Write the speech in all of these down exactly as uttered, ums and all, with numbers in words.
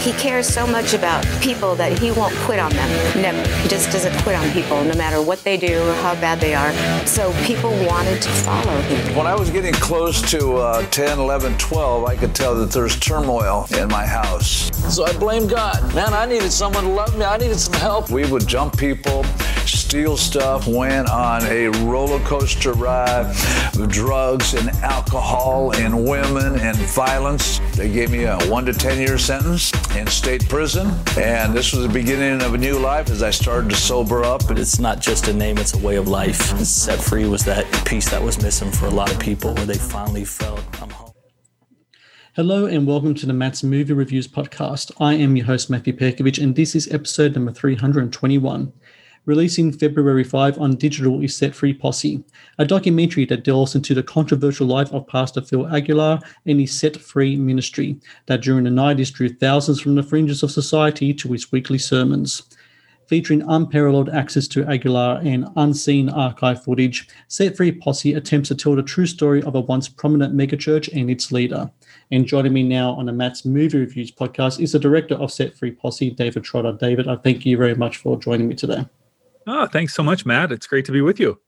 He cares so much about people that he won't quit on them. Never. He just doesn't quit on people, no matter what they do or how bad they are. So people wanted to follow him. When I was getting close to uh, ten, eleven, twelve, I could tell that there's turmoil in my house. So I blamed God. Man, I needed someone to love me. I needed some help. We would jump people, steal stuff, went on a roller coaster ride of drugs and alcohol and women and violence. They gave me a one to ten year sentence in state prison, and this was the beginning of a new life as I started to sober up. But it's not just a name, it's a way of life. Set Free was that piece that was missing for a lot of people, where they finally felt, I'm home. Hello and welcome to the Matt's Movie Reviews podcast. I am your host, Matthew Perkovich, and this is episode number three hundred twenty-one. Releasing February fifth on digital is Set Free Posse, a documentary that delves into the controversial life of Pastor Phil Aguilar and his Set Free ministry that during the nineties drew thousands from the fringes of society to his weekly sermons. Featuring unparalleled access to Aguilar and unseen archive footage, Set Free Posse attempts to tell the true story of a once prominent megachurch and its leader. And joining me now on the Matt's Movie Reviews podcast is the director of Set Free Posse, David Trotter. David, I thank you very much for joining me today. Oh, thanks so much, Matt. It's great to be with you.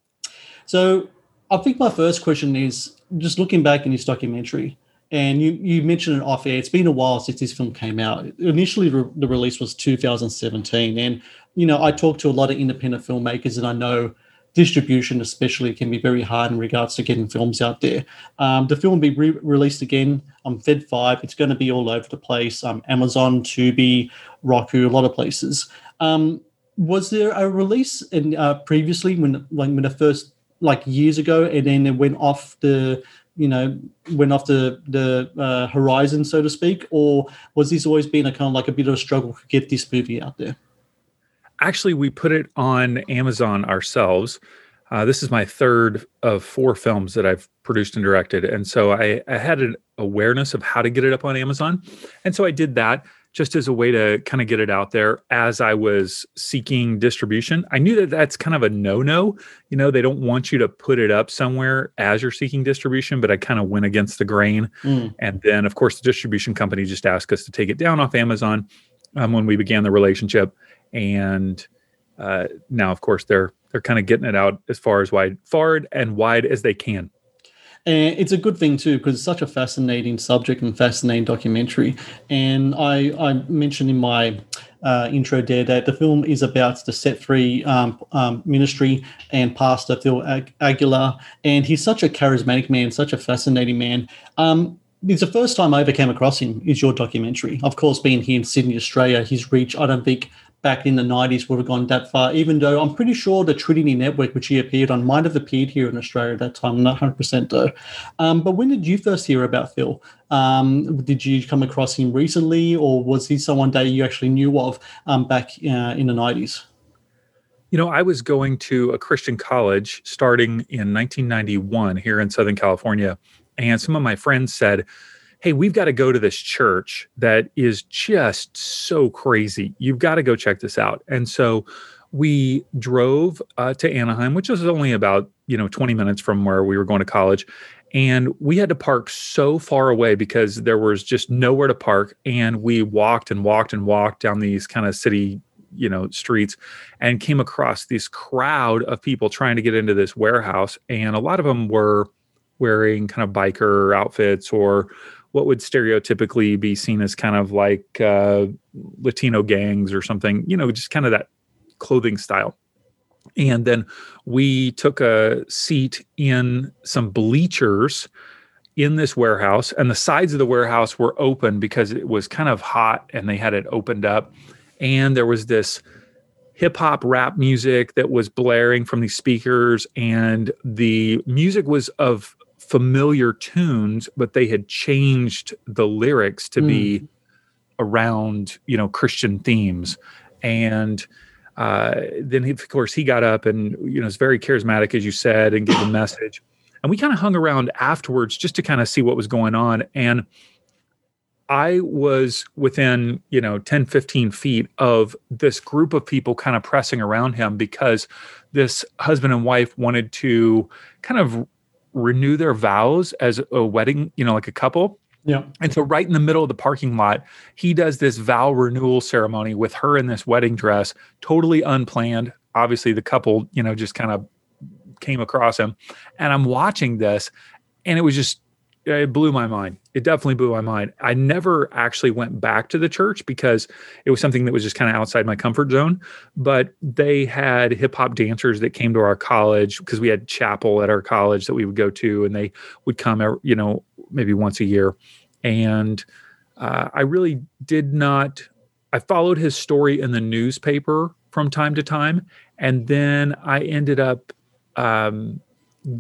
So I think my first question is just looking back in this documentary, and you, you mentioned it off air. It's been a while since this film came out. Initially, re- the release was two thousand seventeen. And, you know, I talk to a lot of independent filmmakers, and I know distribution especially can be very hard in regards to getting films out there. Um, the film will be re- released again on Fed five. It's going to be all over the place, um, Amazon, Tubi, Roku, a lot of places. Um Was there a release in uh, previously when when when the first like years ago, and then it went off the you know went off the the uh, horizon, so to speak, or was this always been a kind of like a bit of a struggle to get this movie out there? Actually, we put it on Amazon ourselves. Uh, this is my third of four films that I've produced and directed, and so I, I had an awareness of how to get it up on Amazon, and so I did that. Just as a way to kind of get it out there as I was seeking distribution. I knew that that's kind of a no-no. You know, they don't want you to put it up somewhere as you're seeking distribution, but I kind of went against the grain. Mm. And then, of course, the distribution company just asked us to take it down off Amazon um, when we began the relationship. And uh, now, of course, they're they're kind of getting it out as far as wide, far and wide as they can. And it's a good thing, too, because it's such a fascinating subject and fascinating documentary. And I, I mentioned in my uh, intro there that the film is about the Set Free um, um, ministry and Pastor Phil Ag- Aguilar. And he's such a charismatic man, such a fascinating man. Um, it's the first time I ever came across him is your documentary. Of course, being here in Sydney, Australia, his reach, I don't think, back in the nineties would have gone that far, even though I'm pretty sure the Trinity Network, which he appeared on, might have appeared here in Australia at that time. I'm not one hundred percent though. Um, but when did you first hear about Phil? Um, did you come across him recently, or was he someone that you actually knew of um, back uh, in the nineties? You know, I was going to a Christian college starting in nineteen ninety-one here in Southern California, and some of my friends said, hey, we've got to go to this church that is just so crazy. You've got to go check this out. And so we drove uh, to Anaheim, which was only about, you know, twenty minutes from where we were going to college. And we had to park so far away because there was just nowhere to park. And we walked and walked and walked down these kind of city, you know, streets, and came across this crowd of people trying to get into this warehouse. And a lot of them were wearing kind of biker outfits, or what would stereotypically be seen as kind of like uh, Latino gangs or something, you know, just kind of that clothing style. And then we took a seat in some bleachers in this warehouse, and the sides of the warehouse were open because it was kind of hot and they had it opened up. And there was this hip hop rap music that was blaring from these speakers, and the music was of familiar tunes, but they had changed the lyrics to mm. be around, you know, Christian themes. And Uh, then, he, of course, he got up and, you know, is very charismatic, as you said, and gave a message. And we kind of hung around afterwards just to kind of see what was going on. And I was within, you know, ten, fifteen feet of this group of people kind of pressing around him because this husband and wife wanted to kind of renew their vows as a wedding, you know, like a couple. Yeah. And so right in the middle of the parking lot, he does this vow renewal ceremony with her in this wedding dress, totally unplanned. Obviously the couple, you know, just kind of came across him, and I'm watching this, and it was just, it blew my mind. It definitely blew my mind. I never actually went back to the church because it was something that was just kind of outside my comfort zone. But they had hip hop dancers that came to our college because we had chapel at our college that we would go to, and they would come, you know, maybe once a year. And uh, I really did not, I followed his story in the newspaper from time to time. And then I ended up um,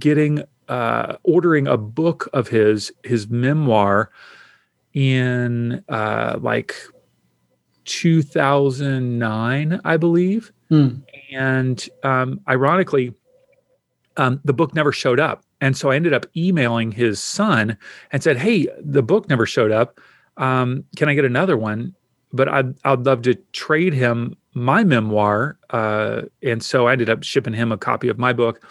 getting Uh, ordering a book of his, his memoir in uh, like two thousand nine, I believe. Mm. And um, ironically, um, the book never showed up. And so I ended up emailing his son and said, "Hey, the book never showed up. Um, can I get another one? But I'd, I'd love to trade him my memoir." Uh, and so I ended up shipping him a copy of my book.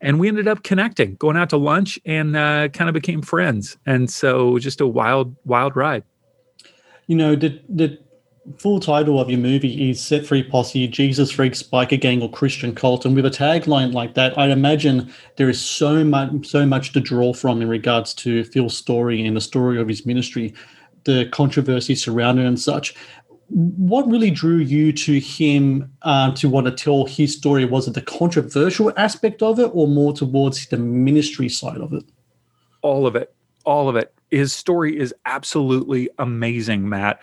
And we ended up connecting, going out to lunch, and uh, kind of became friends. And so, just a wild, wild ride. You know, the, the full title of your movie is Set Free Posse, Jesus Freaks, Biker Gang, or Christian Cult. And with a tagline like that, I'd imagine there is so much, so much to draw from in regards to Phil's story and the story of his ministry, the controversy surrounding it and such. What really drew you to him uh, to want to tell his story? Was it the controversial aspect of it, or more towards the ministry side of it? All of it. All of it. His story is absolutely amazing, Matt,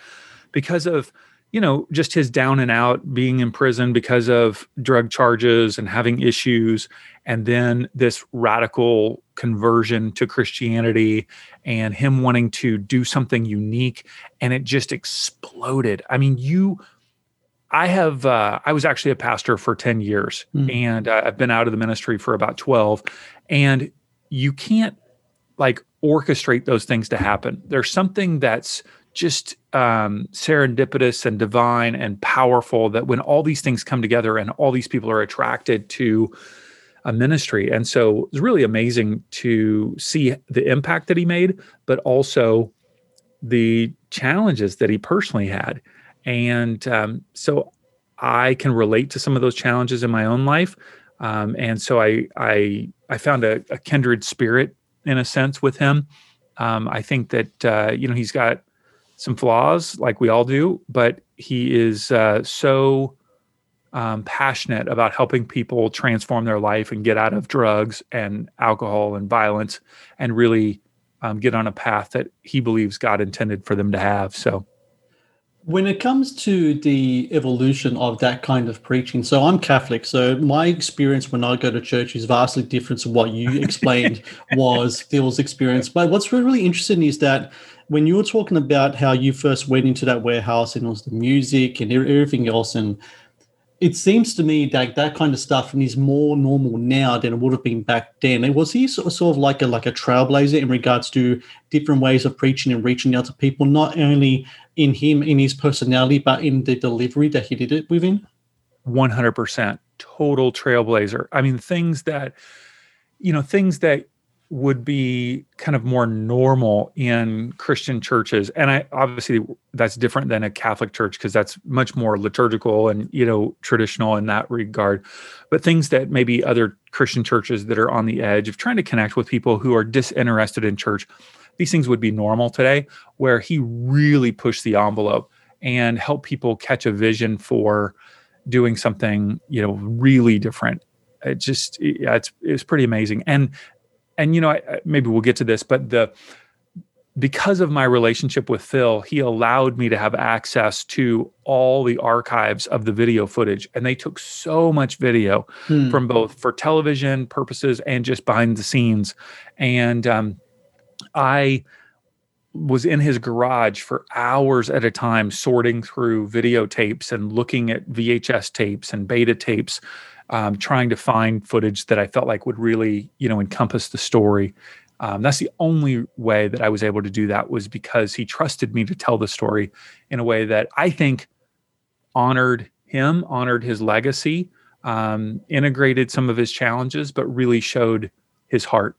because of, you know, just his down and out, being in prison because of drug charges and having issues, and then this radical conversion to Christianity and him wanting to do something unique. And it just exploded. I mean, you, I have, uh, I was actually a pastor for ten years, mm. and uh, I've been out of the ministry for about twelve, and you can't like orchestrate those things to happen. There's something that's just um, serendipitous and divine and powerful, that when all these things come together and all these people are attracted to a ministry. And so it's really amazing to see the impact that he made, but also the challenges that he personally had. And um, so I can relate to some of those challenges in my own life. Um, and so I, I, I found a, a kindred spirit in a sense with him. Um, I think that, uh, you know, he's got some flaws like we all do, but he is uh, so um, passionate about helping people transform their life and get out of drugs and alcohol and violence, and really um, get on a path that he believes God intended for them to have. So when it comes to the evolution of that kind of preaching, so I'm Catholic, so my experience when I go to church is vastly different to what you explained was Phil's experience. But what's really interesting is that when you were talking about how you first went into that warehouse and it was the music and everything else, and it seems to me that that kind of stuff is more normal now than it would have been back then. Was he sort of like a like a trailblazer in regards to different ways of preaching and reaching out to people, not only in him, in his personality, but in the delivery that he did it within? one hundred percent. Total trailblazer. I mean, things that, you know, things that would be kind of more normal in Christian churches. And I obviously that's different than a Catholic church, because that's much more liturgical and, you know, traditional in that regard. But things that maybe other Christian churches that are on the edge of trying to connect with people who are disinterested in church, these things would be normal today, where he really pushed the envelope and helped people catch a vision for doing something, you know, really different. It just, yeah, it's, it's pretty amazing. And And, you know, I, maybe we'll get to this, but the because of my relationship with Phil, he allowed me to have access to all the archives of the video footage. And they took so much video hmm. from both for television purposes and just behind the scenes. And um, I was in his garage for hours at a time, sorting through videotapes and looking at V H S tapes and beta tapes, um, trying to find footage that I felt like would really, you know, encompass the story. Um, that's the only way that I was able to do that, was because he trusted me to tell the story in a way that I think honored him, honored his legacy, um, integrated some of his challenges, but really showed his heart.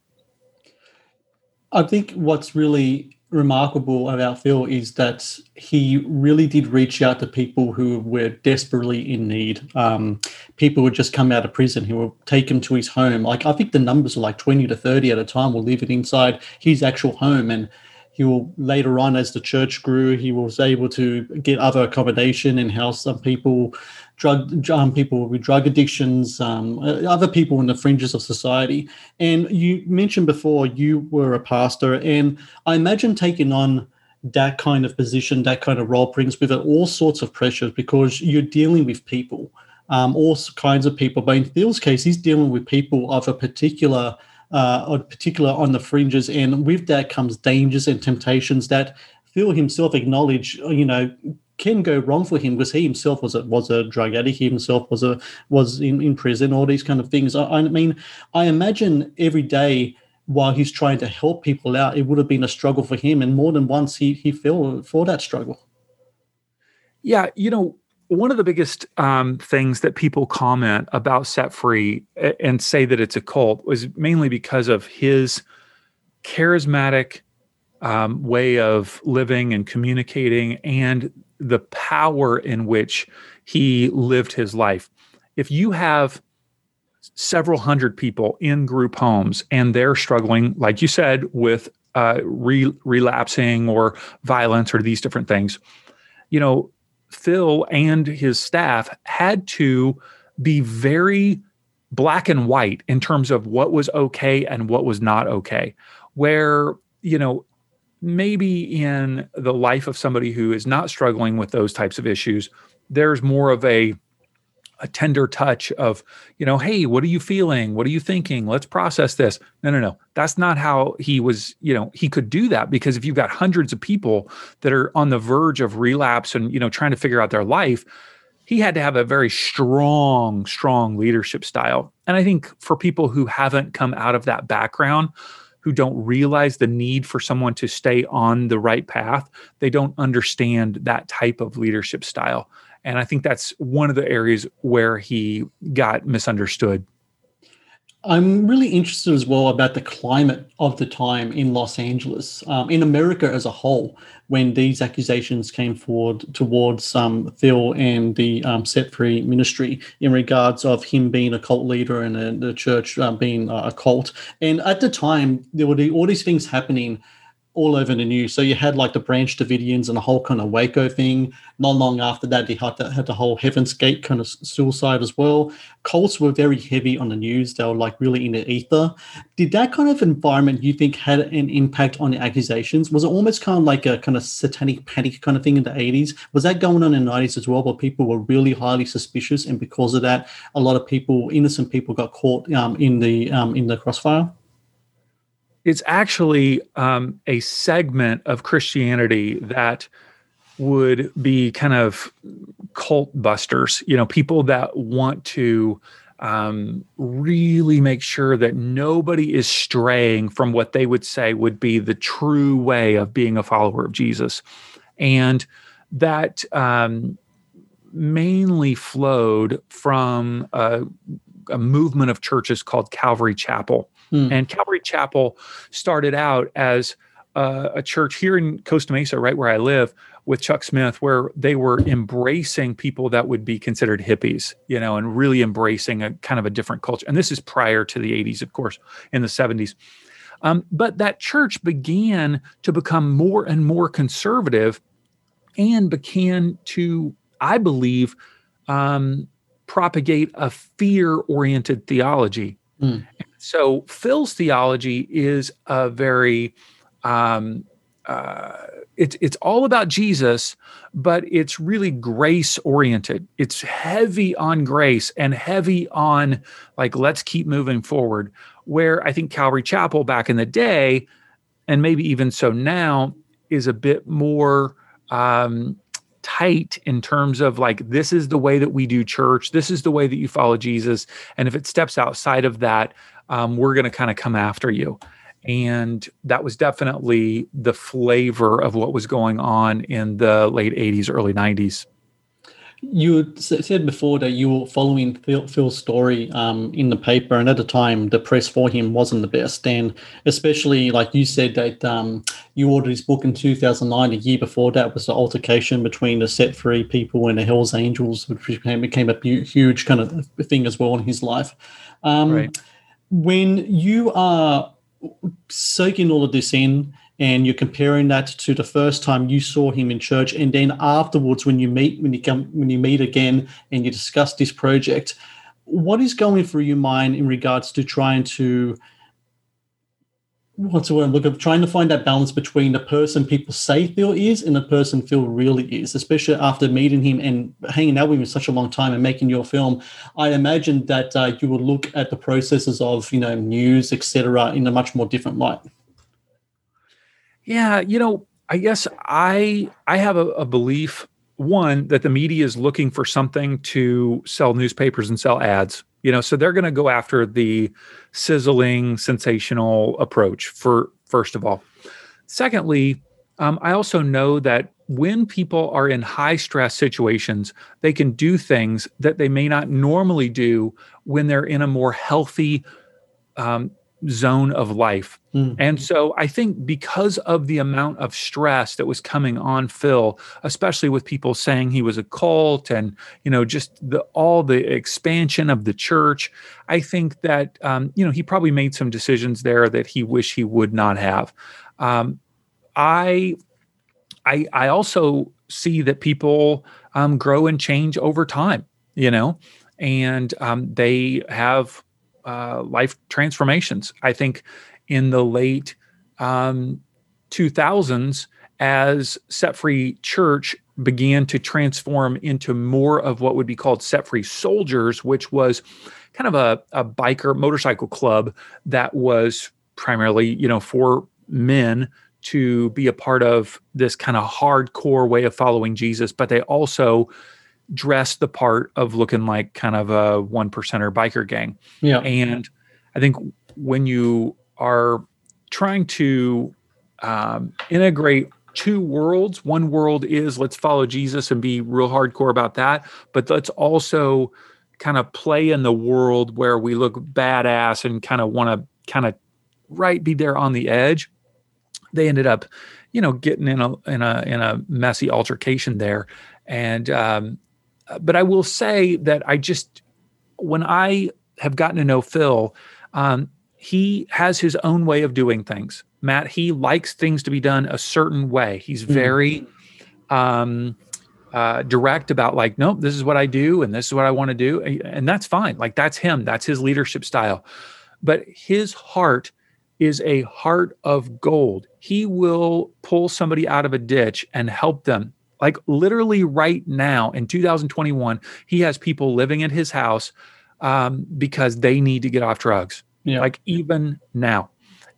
I think what's really remarkable about Phil is that he really did reach out to people who were desperately in need. Um, people who had just come out of prison, who would take him to his home. Like, I think the numbers are like twenty to thirty at a time will live it inside his actual home. And he will, later on, as the church grew, he was able to get other accommodation and house some people, drug um, people with drug addictions, um, other people in the fringes of society. And you mentioned before you were a pastor, and I imagine taking on that kind of position, that kind of role, brings with it all sorts of pressures, because you're dealing with people, um, all kinds of people. But in Phil's case, he's dealing with people of a particular Uh, or particular on the fringes, and with that comes dangers and temptations that Phil himself acknowledged, you know, can go wrong for him, because he himself was a was a drug addict. He himself was a was in, in prison. All these kind of things. I, I mean, I imagine every day while he's trying to help people out, it would have been a struggle for him, and more than once he he fell for that struggle. Yeah, you know, one of the biggest um, things that people comment about Set Free and say that it's a cult was mainly because of his charismatic um, way of living and communicating, and the power in which he lived his life. If you have several hundred people in group homes and they're struggling, like you said, with uh, re- relapsing or violence or these different things, you know, Phil and his staff had to be very black and white in terms of what was okay and what was not okay. Where, you know, maybe in the life of somebody who is not struggling with those types of issues, there's more of a, a tender touch of, you know, hey, what are you feeling? What are you thinking? Let's process this. No, no, no. That's not how he was, you know, he could do that, because if you've got hundreds of people that are on the verge of relapse and, you know, trying to figure out their life, he had to have a very strong, strong leadership style. And I think for people who haven't come out of that background, who don't realize the need for someone to stay on the right path, they don't understand that type of leadership style. And I think that's one of the areas where he got misunderstood. I'm really interested as well about the climate of the time in Los Angeles, um, in America as a whole, when these accusations came forward towards um, Phil and the um, Set Free ministry in regards of him being a cult leader and uh, the church uh, being uh, a cult. And at the time, there were all these things happening all over the news. So you had like the Branch Davidians and the whole kind of Waco thing. Not long after that, they had the, had the whole Heaven's Gate kind of suicide as well. Cults were very heavy on the news. They were like really in the ether. Did that kind of environment, you think, had an impact on the accusations? Was it almost kind of like a kind of satanic panic kind of thing in the eighties? Was that going on in the nineties as well, where people were really highly suspicious, and because of that, a lot of people, innocent people, got caught um, in the um, in the crossfire? It's actually um, a segment of Christianity that would be kind of cult busters, you know, people that want to um, really make sure that nobody is straying from what they would say would be the true way of being a follower of Jesus. And that um, mainly flowed from a, a movement of churches called Calvary Chapel. Hmm. And Calvary Chapel started out as uh, a church here in Costa Mesa, right where I live, with Chuck Smith, where they were embracing people that would be considered hippies, you know, and really embracing a kind of a different culture. And this is prior to the eighties, of course, in the seventies. Um, but that church began to become more and more conservative, and began to, I believe, um, propagate a fear-oriented theology. Hmm. So Phil's theology is a very, um, uh, it's it's all about Jesus, but it's really grace oriented. It's heavy on grace and heavy on like, let's keep moving forward. Where I think Calvary Chapel back in the day, and maybe even so now, is a bit more um, tight in terms of like, this is the way that we do church. This is the way that you follow Jesus. And if it steps outside of that, um, we're going to kind of come after you. And that was definitely the flavor of what was going on in the late eighties, early nineties. You said before that you were following Phil, Phil's story um, in the paper, and at the time, the press for him wasn't the best. And especially, like you said, that um, you ordered his book in two thousand nine. A year before that was the altercation between the Set Free people and the Hells Angels, which became, became a huge kind of thing as well in his life. Um, right. When you are soaking all of this in, and you're comparing that to the first time you saw him in church, and then afterwards, when you meet, when you come, when you meet again, and you discuss this project, what is going through your mind in regards to trying to, what's the word I'm looking for, trying to find that balance between the person people say Phil is and the person Phil really is, especially after meeting him and hanging out with him for such a long time and making your film? I imagine that uh, you will look at the processes of, you know, news, et cetera, in a much more different light. Yeah, you know, I guess I I have a, a belief, one, that the media is looking for something to sell newspapers and sell ads, you know, so they're going to go after the sizzling, sensational approach, for first of all. Secondly, um, I also know that when people are in high stress situations, they can do things that they may not normally do when they're in a more healthy um zone of life. Mm. And so I think because of the amount of stress that was coming on Phil, especially with people saying he was a cult and, you know, just the, all the expansion of the church, I think that, um, you know, he probably made some decisions there that he wished he would not have. Um, I, I, I also see that people um, grow and change over time, you know, and um, they have Uh, life transformations. I think in the late um, two thousands, as Set Free Church began to transform into more of what would be called Set Free Soldiers, which was kind of a, a biker motorcycle club that was primarily, you know, for men to be a part of this kind of hardcore way of following Jesus, but they also dressed the part of looking like kind of a one percenter biker gang. Yeah. And I think when you are trying to um, integrate two worlds, one world is let's follow Jesus and be real hardcore about that, but let's also kind of play in the world where we look badass and kind of want to kind of right be there on the edge. They ended up, you know, getting in a, in a, in a messy altercation there. And, um, but I will say that I just, when I have gotten to know Phil, um, he has his own way of doing things. Matt, he likes things to be done a certain way. He's very um, uh, direct about like, nope, this is what I do and this is what I want to do. And that's fine. Like that's him. That's his leadership style. But his heart is a heart of gold. He will pull somebody out of a ditch and help them. Like literally right now in two thousand twenty-one, he has people living at his house um, because they need to get off drugs, yeah. Like even now.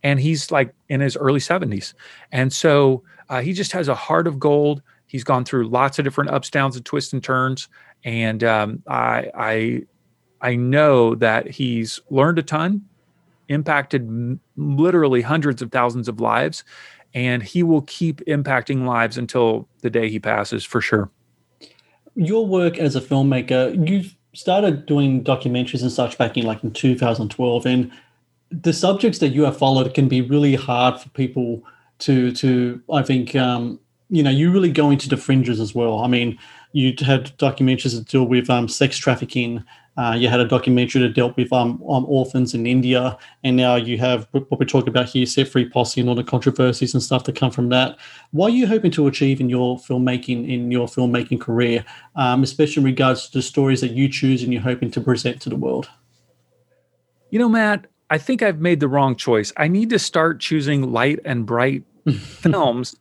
And he's like in his early seventies. And so uh, he just has a heart of gold. He's gone through lots of different ups, downs, and twists and turns. And um, I, I, I know that he's learned a ton, impacted m- literally hundreds of thousands of lives. And he will keep impacting lives until the day he passes, for sure. Your work as a filmmaker, you started doing documentaries and such back in like in two thousand twelve, and the subjects that you have followed can be really hard for people to, to I think, um, you know, you really go into the fringes as well. I mean, you had documentaries that deal with um, sex trafficking. Uh, you had a documentary that dealt with um, um, orphans in India, and now you have what we talk about here, Set Free Posse, and all the controversies and stuff that come from that. What are you hoping to achieve in your filmmaking in your filmmaking career, um, especially in regards to the stories that you choose and you're hoping to present to the world? You know, Matt, I think I've made the wrong choice. I need to start choosing light and bright films.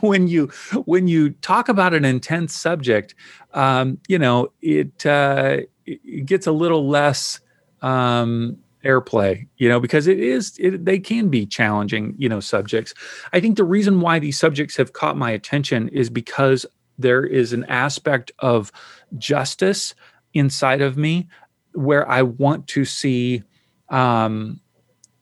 when you when you talk about an intense subject, um, you know, it, uh, it gets a little less um, airplay, you know, because it is, it, they can be challenging, you know, subjects. I think the reason why these subjects have caught my attention is because there is an aspect of justice inside of me where I want to see, um,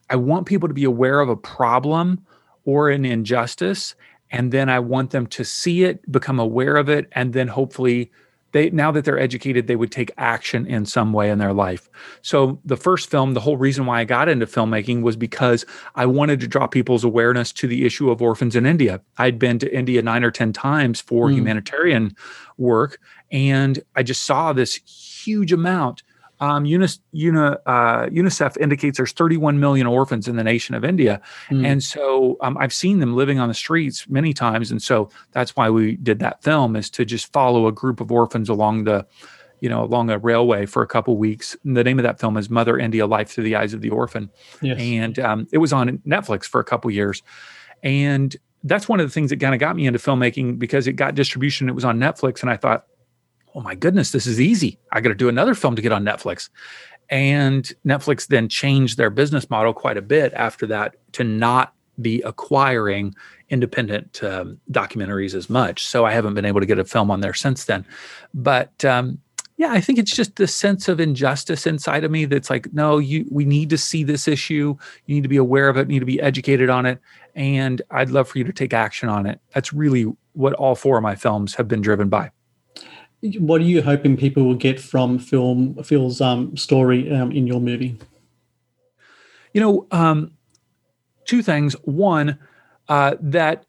I want people to be aware of a problem or an injustice, and then I want them to see it, become aware of it, and then hopefully they, now that they're educated, they would take action in some way in their life. So the first film, the whole reason why I got into filmmaking was because I wanted to draw people's awareness to the issue of orphans in India. I'd been to India nine or ten times for mm. humanitarian work, and I just saw this huge amount. Um, UNICEF, UNICEF indicates there's thirty-one million orphans in the nation of India. Mm. And so um, I've seen them living on the streets many times. And so that's why we did that film, is to just follow a group of orphans along the, you know, along a railway for a couple weeks. And the name of that film is Mother India Life Through the Eyes of the Orphan. Yes. And um, it was on Netflix for a couple years. And that's one of the things that kind of got me into filmmaking, because it got distribution. It was on Netflix. And I thought, oh my goodness, this is easy. I got to do another film to get on Netflix. And Netflix then changed their business model quite a bit after that to not be acquiring independent um, documentaries as much. So I haven't been able to get a film on there since then. But um, yeah, I think it's just the sense of injustice inside of me that's like, no, you, we need to see this issue. You need to be aware of it, need to be educated on it. And I'd love for you to take action on it. That's really what all four of my films have been driven by. What are you hoping people will get from film Phil's um, story um, in your movie? You know, um, two things. One, uh, that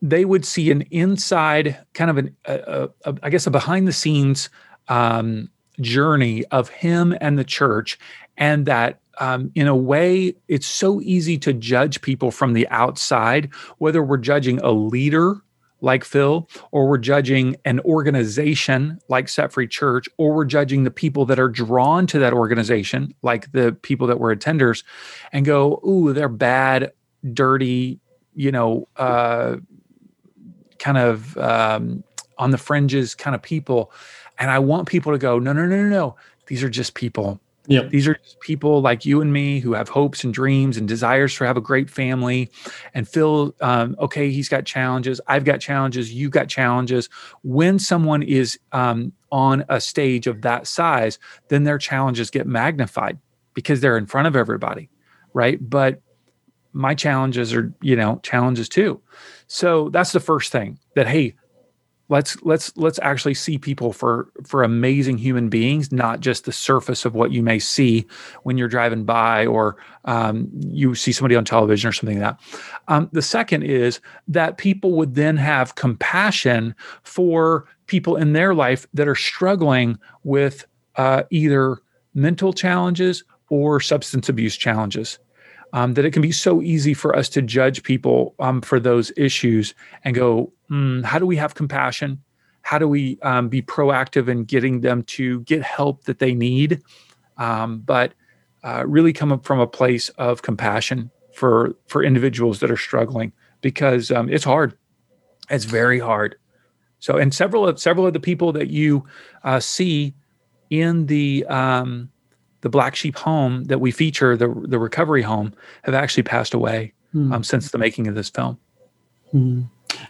they would see an inside, kind of an, uh, uh, I guess, a behind-the-scenes um, journey of him and the church, and that um, in a way, it's so easy to judge people from the outside, whether we're judging a leader like Phil, or we're judging an organization like Set Free Church, or we're judging the people that are drawn to that organization, like the people that were attenders, and go, ooh, they're bad, dirty, you know, uh, kind of um, on the fringes kind of people. And I want people to go, no, no, no, no, no. These are just people. Yep. These are just people like you and me who have hopes and dreams and desires to have a great family. And Phil, um, okay, he's got challenges. I've got challenges. You've got challenges. When someone is um, on a stage of that size, then their challenges get magnified because they're in front of everybody, right? But my challenges are, you know, challenges too. So that's the first thing, that, hey, Let's let's let's actually see people for for amazing human beings, not just the surface of what you may see when you're driving by, or um, you see somebody on television or something like that. Um, the second is that people would then have compassion for people in their life that are struggling with uh, either mental challenges or substance abuse challenges. Um, that it can be so easy for us to judge people um, for those issues and go, mm, how do we have compassion? How do we um, be proactive in getting them to get help that they need? Um, but uh, really come up from a place of compassion for, for individuals that are struggling, because um, it's hard. It's very hard. So, and several of, several of the people that you uh, see in the, um, the Black Sheep home that we feature, the the recovery home, have actually passed away mm. um, since the making of this film. Mm.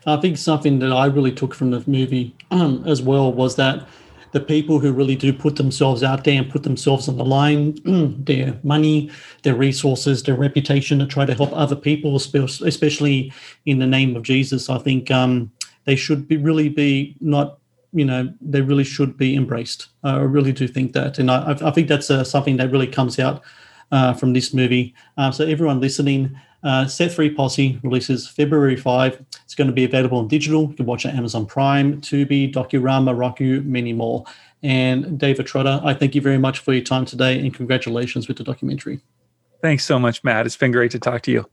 I think something that I really took from the movie um, as well was that the people who really do put themselves out there and put themselves on the line, their money, their resources, their reputation, to try to help other people, especially in the name of Jesus, I think um, they should be really be not you know, they really should be embraced. Uh, I really do think that. And I, I think that's uh, something that really comes out uh, from this movie. Um, so everyone listening, uh, Set Free Posse releases February fifth. It's going to be available on digital. You can watch it on Amazon Prime, Tubi, Docurama, Roku, many more. And David Trotter, I thank you very much for your time today, and congratulations with the documentary. Thanks so much, Matt. It's been great to talk to you.